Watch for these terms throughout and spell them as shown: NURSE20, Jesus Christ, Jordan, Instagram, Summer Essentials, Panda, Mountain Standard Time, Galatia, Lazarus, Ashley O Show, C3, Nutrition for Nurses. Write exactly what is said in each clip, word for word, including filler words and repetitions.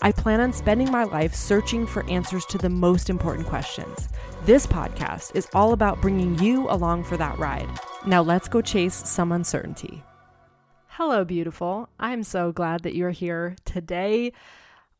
I plan on spending my life searching for answers to the most important questions. This podcast is all about bringing you along for that ride. Now let's go chase some uncertainty. Hello, beautiful. I'm so glad that you're here today.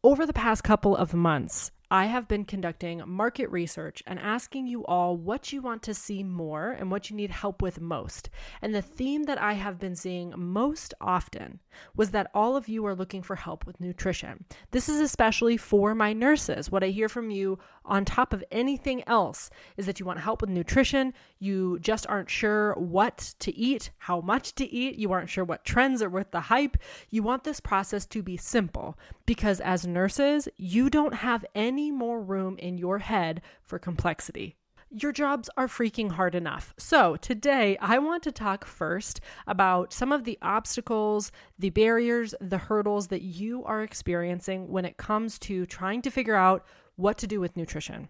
Over the past couple of months, I have been conducting market research and asking you all what you want to see more and what you need help with most. And the theme that I have been seeing most often was that all of you are looking for help with nutrition. This is especially for my nurses. What I hear from you on top of anything else is that you want help with nutrition. You just aren't sure what to eat, how much to eat. You aren't sure what trends are worth the hype. You want this process to be simple because as nurses, you don't have any more room in your head for complexity. Your jobs are freaking hard enough. So today I want to talk first about some of the obstacles, the barriers, the hurdles that you are experiencing when it comes to trying to figure out what to do with nutrition.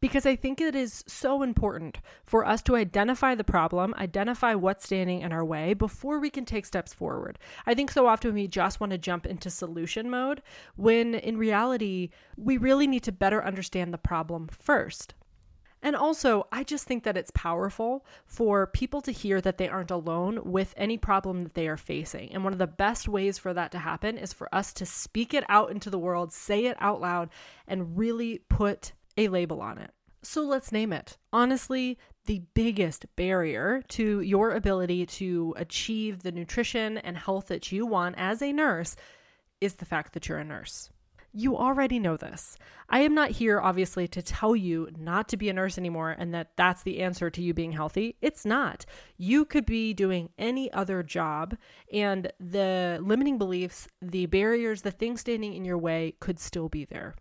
Because I think it is so important for us to identify the problem, identify what's standing in our way before we can take steps forward. I think so often we just want to jump into solution mode when in reality, we really need to better understand the problem first. And also, I just think that it's powerful for people to hear that they aren't alone with any problem that they are facing. And one of the best ways for that to happen is for us to speak it out into the world, say it out loud, and really put a label on it. So let's name it. Honestly, the biggest barrier to your ability to achieve the nutrition and health that you want as a nurse is the fact that you're a nurse. You already know this. I am not here, obviously, to tell you not to be a nurse anymore and that that's the answer to you being healthy. It's not. You could be doing any other job, and the limiting beliefs, the barriers, the things standing in your way could still be there.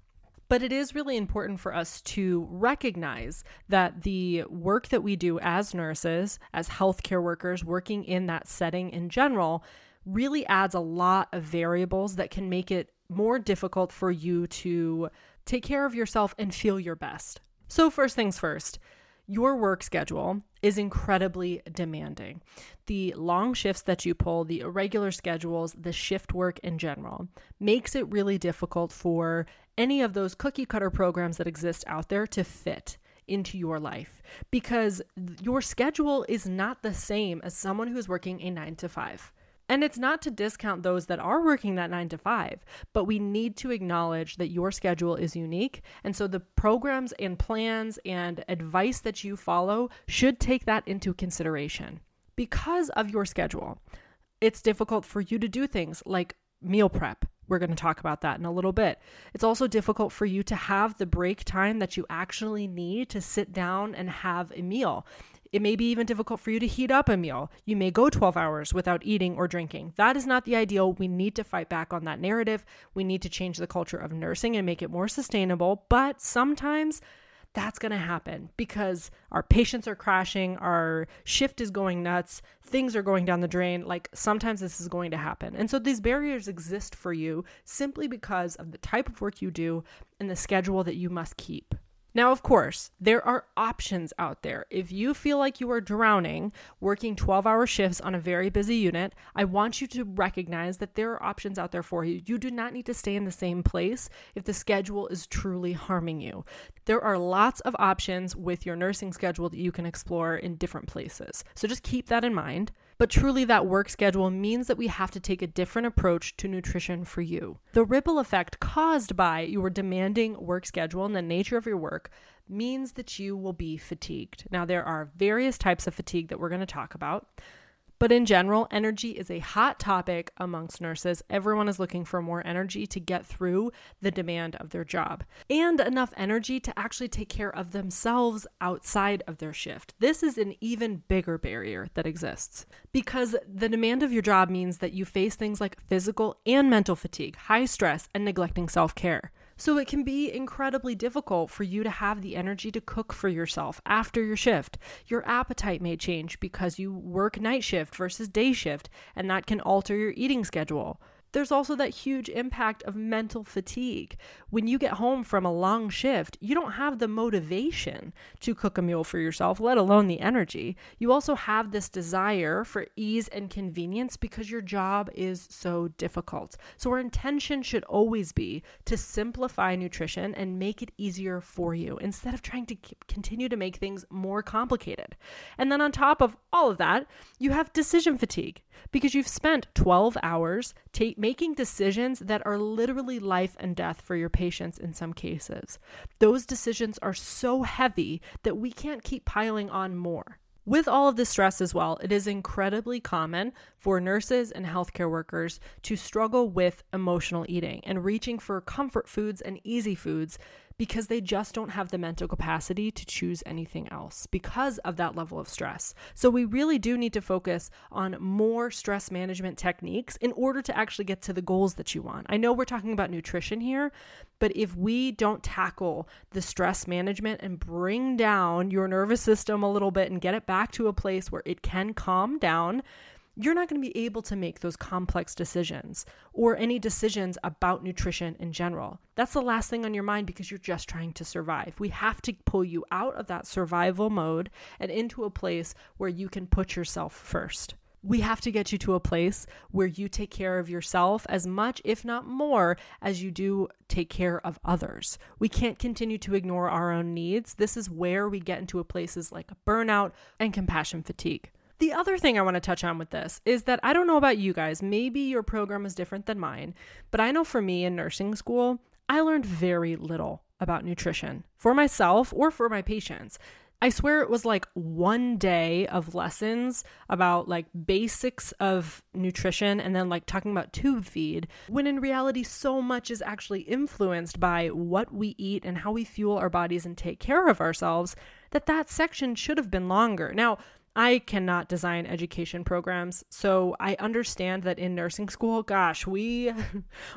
But it is really important for us to recognize that the work that we do as nurses, as healthcare workers, working in that setting in general, really adds a lot of variables that can make it more difficult for you to take care of yourself and feel your best. So first things first, your work schedule is incredibly demanding. The long shifts that you pull, the irregular schedules, the shift work in general, makes it really difficult for any of those cookie cutter programs that exist out there to fit into your life because your schedule is not the same as someone who's working a nine to five. And it's not to discount those that are working that nine to five, but we need to acknowledge that your schedule is unique. And so the programs and plans and advice that you follow should take that into consideration. Because of your schedule, it's difficult for you to do things like meal prep. We're going to talk about that in a little bit. It's also difficult for you to have the break time that you actually need to sit down and have a meal. It may be even difficult for you to heat up a meal. You may go twelve hours without eating or drinking. That is not the ideal. We need to fight back on that narrative. We need to change the culture of nursing and make it more sustainable. But sometimes that's going to happen because our patients are crashing, our shift is going nuts, things are going down the drain. Like sometimes this is going to happen. And so these barriers exist for you simply because of the type of work you do and the schedule that you must keep. Now, of course, there are options out there. If you feel like you are drowning working twelve-hour shifts on a very busy unit, I want you to recognize that there are options out there for you. You do not need to stay in the same place if the schedule is truly harming you. There are lots of options with your nursing schedule that you can explore in different places. So just keep that in mind. But truly, that work schedule means that we have to take a different approach to nutrition for you. The ripple effect caused by your demanding work schedule and the nature of your work means that you will be fatigued. Now, there are various types of fatigue that we're going to talk about, But in general, energy is a hot topic amongst nurses. Everyone is looking for more energy to get through the demand of their job and enough energy to actually take care of themselves outside of their shift. This is an even bigger barrier that exists because the demand of your job means that you face things like physical and mental fatigue, high stress, and neglecting self-care. So it can be incredibly difficult for you to have the energy to cook for yourself after your shift. Your appetite may change because you work night shift versus day shift, and that can alter your eating schedule. There's also that huge impact of mental fatigue. When you get home from a long shift, you don't have the motivation to cook a meal for yourself, let alone the energy. You also have this desire for ease and convenience because your job is so difficult. So our intention should always be to simplify nutrition and make it easier for you instead of trying to continue to make things more complicated. And then on top of all of that, you have decision fatigue because you've spent twelve hours taking making decisions that are literally life and death for your patients in some cases. Those decisions are so heavy that we can't keep piling on more. With all of this stress as well, it is incredibly common for nurses and healthcare workers to struggle with emotional eating and reaching for comfort foods and easy foods because they just don't have the mental capacity to choose anything else because of that level of stress. So we really do need to focus on more stress management techniques in order to actually get to the goals that you want. I know we're talking about nutrition here, but if we don't tackle the stress management and bring down your nervous system a little bit and get it back to a place where it can calm down, you're not going to be able to make those complex decisions or any decisions about nutrition in general. That's the last thing on your mind because you're just trying to survive. We have to pull you out of that survival mode and into a place where you can put yourself first. We have to get you to a place where you take care of yourself as much, if not more, as you do take care of others. We can't continue to ignore our own needs. This is where we get into places like burnout and compassion fatigue. The other thing I want to touch on with this is that I don't know about you guys, maybe your program is different than mine, but I know for me in nursing school, I learned very little about nutrition for myself or for my patients. I swear it was like one day of lessons about like basics of nutrition and then like talking about tube feed, when in reality, so much is actually influenced by what we eat and how we fuel our bodies and take care of ourselves that that section should have been longer. Now, I cannot design education programs, so I understand that in nursing school, gosh, we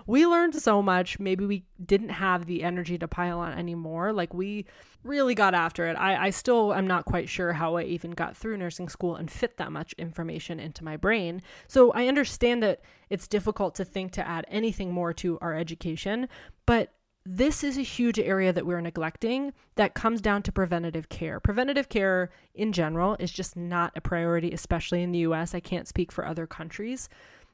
we learned so much. Maybe we didn't have the energy to pile on anymore. Like we really got after it. I, I still am not quite sure how I even got through nursing school and fit that much information into my brain. So I understand that it's difficult to think to add anything more to our education, but this is a huge area that we're neglecting that comes down to preventative care. Preventative care in general is just not a priority, especially in the U S. I can't speak for other countries,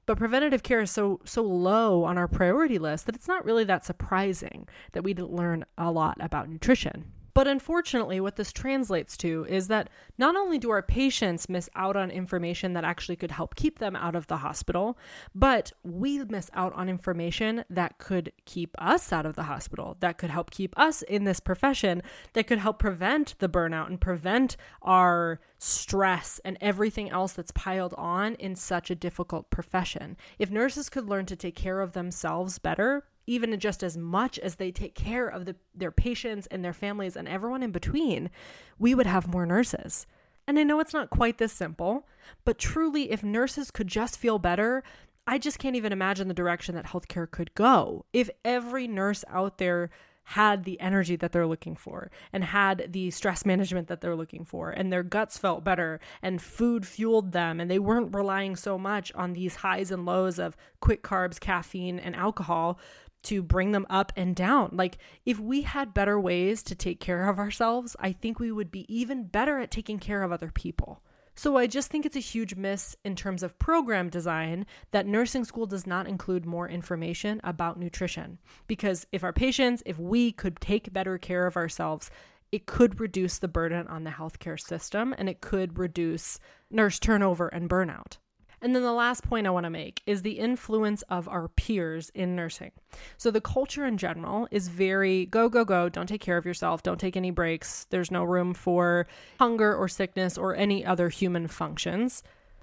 but preventative care is so, so low on our priority list that it's not really that surprising that we didn't learn a lot about nutrition. But unfortunately, what this translates to is that not only do our patients miss out on information that actually could help keep them out of the hospital, but we miss out on information that could keep us out of the hospital, that could help keep us in this profession, that could help prevent the burnout and prevent our stress and everything else that's piled on in such a difficult profession. If nurses could learn to take care of themselves better, even just as much as they take care of the, their patients and their families and everyone in between, we would have more nurses. And I know it's not quite this simple, but truly, if nurses could just feel better, I just can't even imagine the direction that healthcare could go. If every nurse out there had the energy that they're looking for and had the stress management that they're looking for and their guts felt better and food fueled them and they weren't relying so much on these highs and lows of quick carbs, caffeine, and alcohol to bring them up and down. Like if we had better ways to take care of ourselves, I think we would be even better at taking care of other people. So I just think it's a huge miss in terms of program design that nursing school does not include more information about nutrition. Because if our patients, if we could take better care of ourselves, it could reduce the burden on the healthcare system and it could reduce nurse turnover and burnout. And then the last point I want to make is the influence of our peers in nursing. So the culture in general is very go, go, go, don't take care of yourself, don't take any breaks, there's no room for hunger or sickness or any other human functions.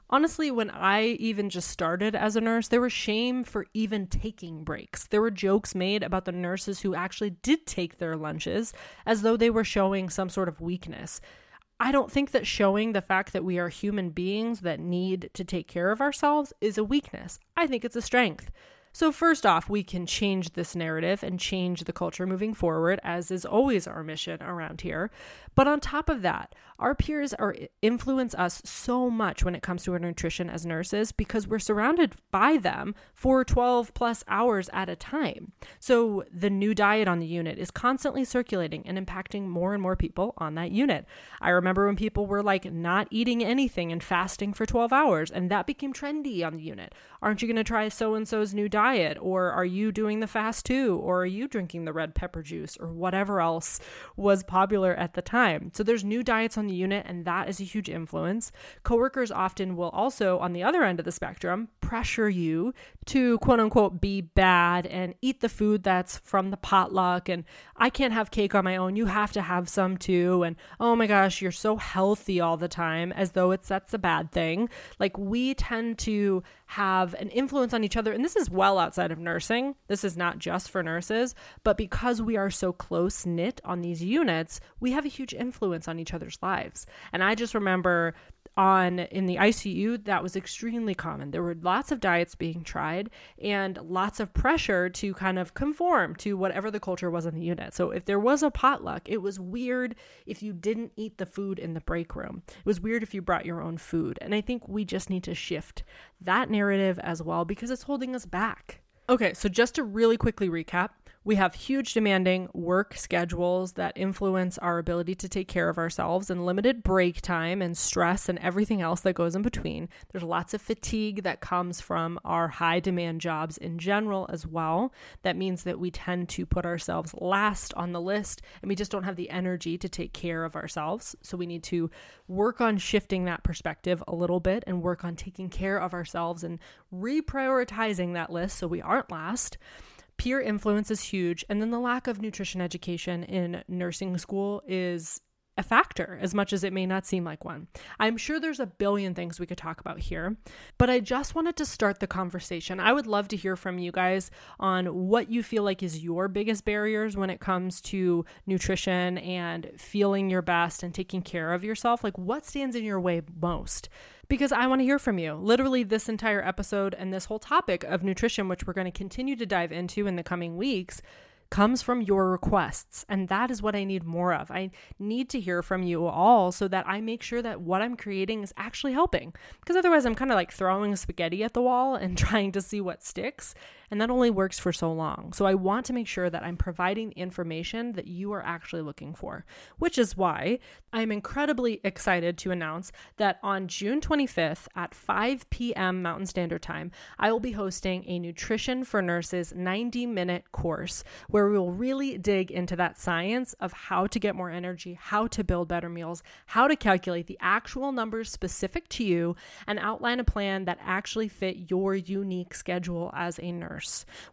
Honestly, when I even just started as a nurse, there was shame for even taking breaks. There were jokes made about the nurses who actually did take their lunches as though they were showing some sort of weakness. I don't think that showing the fact that we are human beings that need to take care of ourselves is a weakness. I think it's a strength. So first off, we can change this narrative and change the culture moving forward, as is always our mission around here. But on top of that, our peers are influence us so much when it comes to our nutrition as nurses, because we're surrounded by them for twelve plus hours at a time. So the new diet on the unit is constantly circulating and impacting more and more people on that unit. I remember when people were like not eating anything and fasting for twelve hours, and that became trendy on the unit. Aren't you going to try so-and-so's new diet? Diet, or are you doing the fast too? Or are you drinking the red pepper juice or whatever else was popular at the time? So there's new diets on the unit, and that is a huge influence. Coworkers often will also, on the other end of the spectrum, pressure you to quote unquote be bad and eat the food that's from the potluck. And I can't have cake on my own. You have to have some too. And oh my gosh, you're so healthy all the time, as though it's that's a bad thing. Like, we tend to have an influence on each other. And this is well outside of nursing. This is not just for nurses, but because we are so close knit on these units, we have a huge influence on each other's lives. And I just remember on in the I C U, that was extremely common. There were lots of diets being tried and lots of pressure to kind of conform to whatever the culture was in the unit. So if there was a potluck, it was weird if you didn't eat the food in the break room. It was weird if you brought your own food. And I think we just need to shift that narrative as well, because it's holding us back. Okay, so just to really quickly recap, we have huge demanding work schedules that influence our ability to take care of ourselves, and limited break time and stress and everything else that goes in between. There's lots of fatigue that comes from our high demand jobs in general as well. That means that we tend to put ourselves last on the list, and we just don't have the energy to take care of ourselves. So we need to work on shifting that perspective a little bit and work on taking care of ourselves and reprioritizing that list so we aren't last. Peer influence is huge. And then the lack of nutrition education in nursing school is a factor, as much as it may not seem like one. I'm sure there's a billion things we could talk about here, but I just wanted to start the conversation. I would love to hear from you guys on what you feel like is your biggest barriers when it comes to nutrition and feeling your best and taking care of yourself. Like, what stands in your way most? Because I want to hear from you. Literally, this entire episode and this whole topic of nutrition, which we're going to continue to dive into in the coming weeks, comes from your requests. And that is what I need more of. I need to hear from you all so that I make sure that what I'm creating is actually helping. Because otherwise I'm kind of like throwing spaghetti at the wall and trying to see what sticks. And that only works for so long. So I want to make sure that I'm providing information that you are actually looking for, which is why I'm incredibly excited to announce that on June twenty-fifth at five p.m. Mountain Standard Time, I will be hosting a Nutrition for Nurses ninety minute course where we will really dig into that science of how to get more energy, how to build better meals, how to calculate the actual numbers specific to you, and outline a plan that actually fit your unique schedule as a nurse.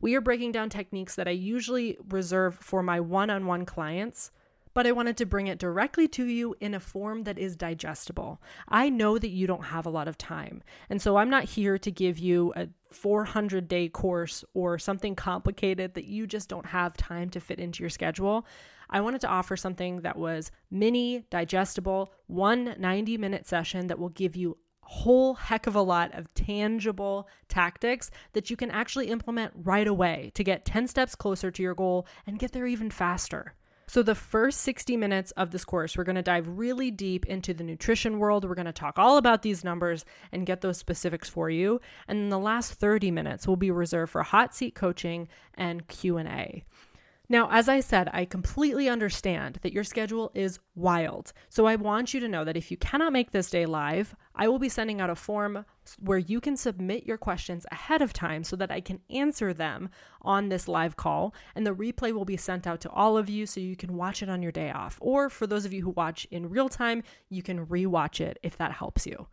We are breaking down techniques that I usually reserve for my one-on-one clients, but I wanted to bring it directly to you in a form that is digestible. I know that you don't have a lot of time, and so I'm not here to give you a four hundred day course or something complicated that you just don't have time to fit into your schedule. I wanted to offer something that was mini, digestible, one ninety minute session that will give you whole heck of a lot of tangible tactics that you can actually implement right away to get ten steps closer to your goal and get there even faster. So the first sixty minutes of this course, we're going to dive really deep into the nutrition world. We're going to talk all about these numbers and get those specifics for you. And then the last thirty minutes will be reserved for hot seat coaching and Q and A. Now, as I said, I completely understand that your schedule is wild. So I want you to know that if you cannot make this day live, I will be sending out a form where you can submit your questions ahead of time so that I can answer them on this live call. And the replay will be sent out to all of you so you can watch it on your day off. Or for those of you who watch in real time, you can rewatch it if that helps you.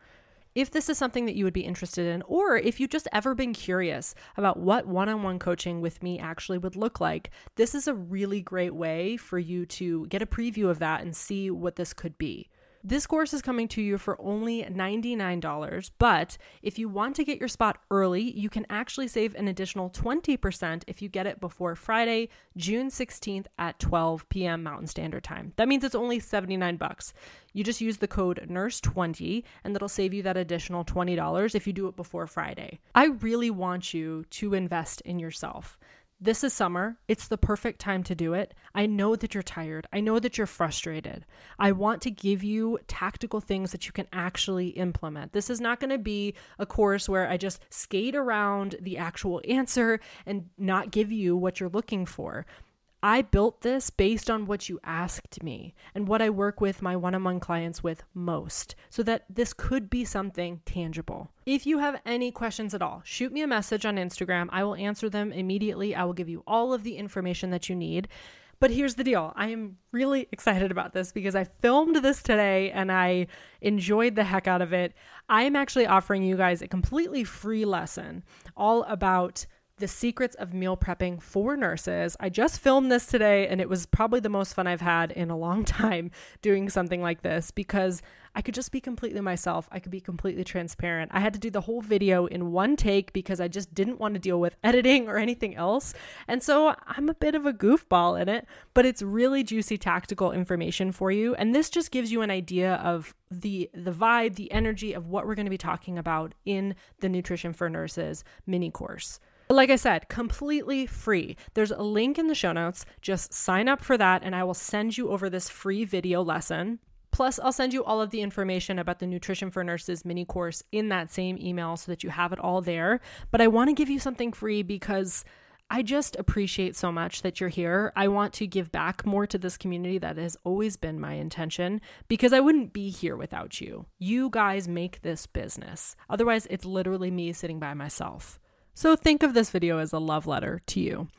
If this is something that you would be interested in, or if you've just ever been curious about what one-on-one coaching with me actually would look like, this is a really great way for you to get a preview of that and see what this could be. This course is coming to you for only ninety-nine dollars, but if you want to get your spot early, you can actually save an additional twenty percent if you get it before Friday, June sixteenth at twelve p.m. Mountain Standard Time. That means it's only seventy-nine bucks. You just use the code nurse twenty and that'll save you that additional twenty dollars if you do it before Friday. I really want you to invest in yourself. This is summer. It's the perfect time to do it. I know that you're tired. I know that you're frustrated. I want to give you tactical things that you can actually implement. This is not going to be a course where I just skate around the actual answer and not give you what you're looking for. I built this based on what you asked me and what I work with my one-on-one clients with most, so that this could be something tangible. If you have any questions at all, shoot me a message on Instagram. I will answer them immediately. I will give you all of the information that you need. But here's the deal. I am really excited about this because I filmed this today and I enjoyed the heck out of it. I am actually offering you guys a completely free lesson all about the secrets of meal prepping for nurses. I just filmed this today and it was probably the most fun I've had in a long time doing something like this because I could just be completely myself. I could be completely transparent. I had to do the whole video in one take because I just didn't want to deal with editing or anything else. And so I'm a bit of a goofball in it, but it's really juicy tactical information for you. And this just gives you an idea of the the vibe, the energy of what we're going to be talking about in the Nutrition for Nurses mini course. Like I said, completely free. There's a link in the show notes. Just sign up for that and I will send you over this free video lesson. Plus, I'll send you all of the information about the Nutrition for Nurses mini course in that same email so that you have it all there. But I want to give you something free because I just appreciate so much that you're here. I want to give back more to this community. That has always been my intention because I wouldn't be here without you. You guys make this business. Otherwise, it's literally me sitting by myself. So think of this video as a love letter to you.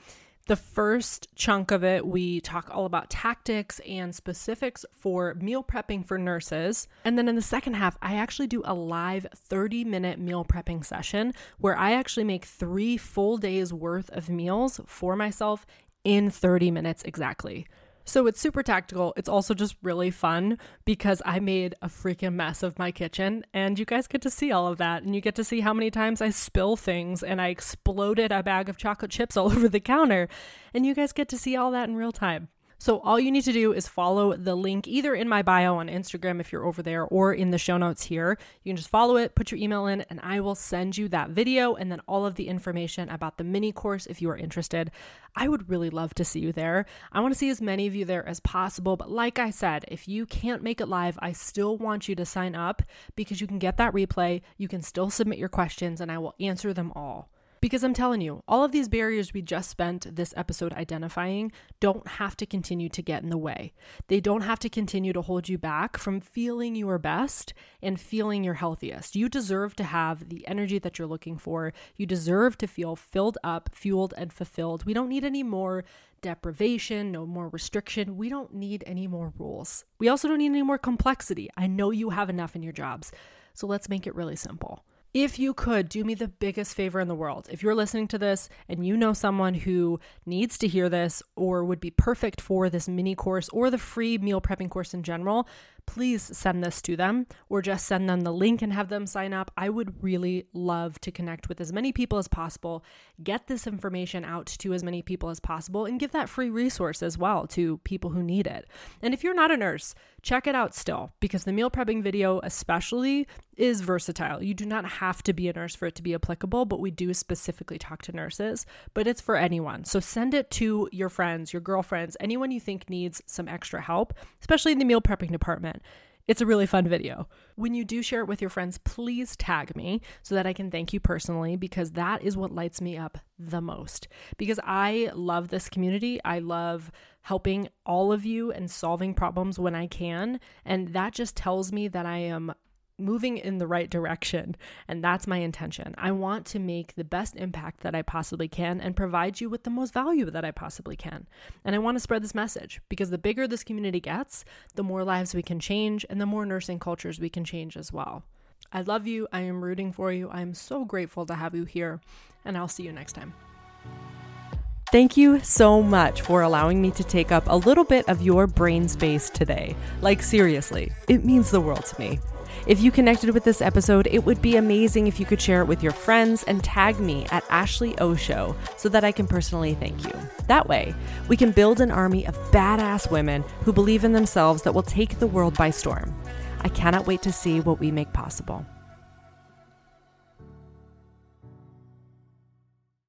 The first chunk of it, we talk all about tactics and specifics for meal prepping for nurses. And then in the second half, I actually do a live thirty minute meal prepping session where I actually make three full days worth of meals for myself in thirty minutes exactly. So it's super tactical. It's also just really fun because I made a freaking mess of my kitchen and you guys get to see all of that and you get to see how many times I spill things and I exploded a bag of chocolate chips all over the counter and you guys get to see all that in real time. So all you need to do is follow the link either in my bio on Instagram if you're over there or in the show notes here. You can just follow it, put your email in, and I will send you that video and then all of the information about the mini course if you are interested. I would really love to see you there. I want to see as many of you there as possible. But like I said, if you can't make it live, I still want you to sign up because you can get that replay. You can still submit your questions and I will answer them all. Because I'm telling you, all of these barriers we just spent this episode identifying don't have to continue to get in the way. They don't have to continue to hold you back from feeling your best and feeling your healthiest. You deserve to have the energy that you're looking for. You deserve to feel filled up, fueled, and fulfilled. We don't need any more deprivation, no more restriction. We don't need any more rules. We also don't need any more complexity. I know you have enough in your jobs, so let's make it really simple. If you could, do me the biggest favor in the world. If you're listening to this and you know someone who needs to hear this or would be perfect for this mini course or the free meal prepping course in general, please send this to them or just send them the link and have them sign up. I would really love to connect with as many people as possible, get this information out to as many people as possible, and give that free resource as well to people who need it. And if you're not a nurse, check it out still because the meal prepping video especially is versatile. You do not have to be a nurse for it to be applicable, but we do specifically talk to nurses, but it's for anyone. So send it to your friends, your girlfriends, anyone you think needs some extra help, especially in the meal prepping department. It's a really fun video. When you do share it with your friends, please tag me so that I can thank you personally because that is what lights me up the most. Because I love this community. I love helping all of you and solving problems when I can. And that just tells me that I am moving in the right direction. And that's my intention. I want to make the best impact that I possibly can and provide you with the most value that I possibly can. And I want to spread this message because the bigger this community gets, the more lives we can change and the more nursing cultures we can change as well. I love you. I am rooting for you. I am so grateful to have you here and I'll see you next time. Thank you so much for allowing me to take up a little bit of your brain space today. Like, seriously, it means the world to me. If you connected with this episode, it would be amazing if you could share it with your friends and tag me at Ashley O Show so that I can personally thank you. That way, we can build an army of badass women who believe in themselves that will take the world by storm. I cannot wait to see what we make possible.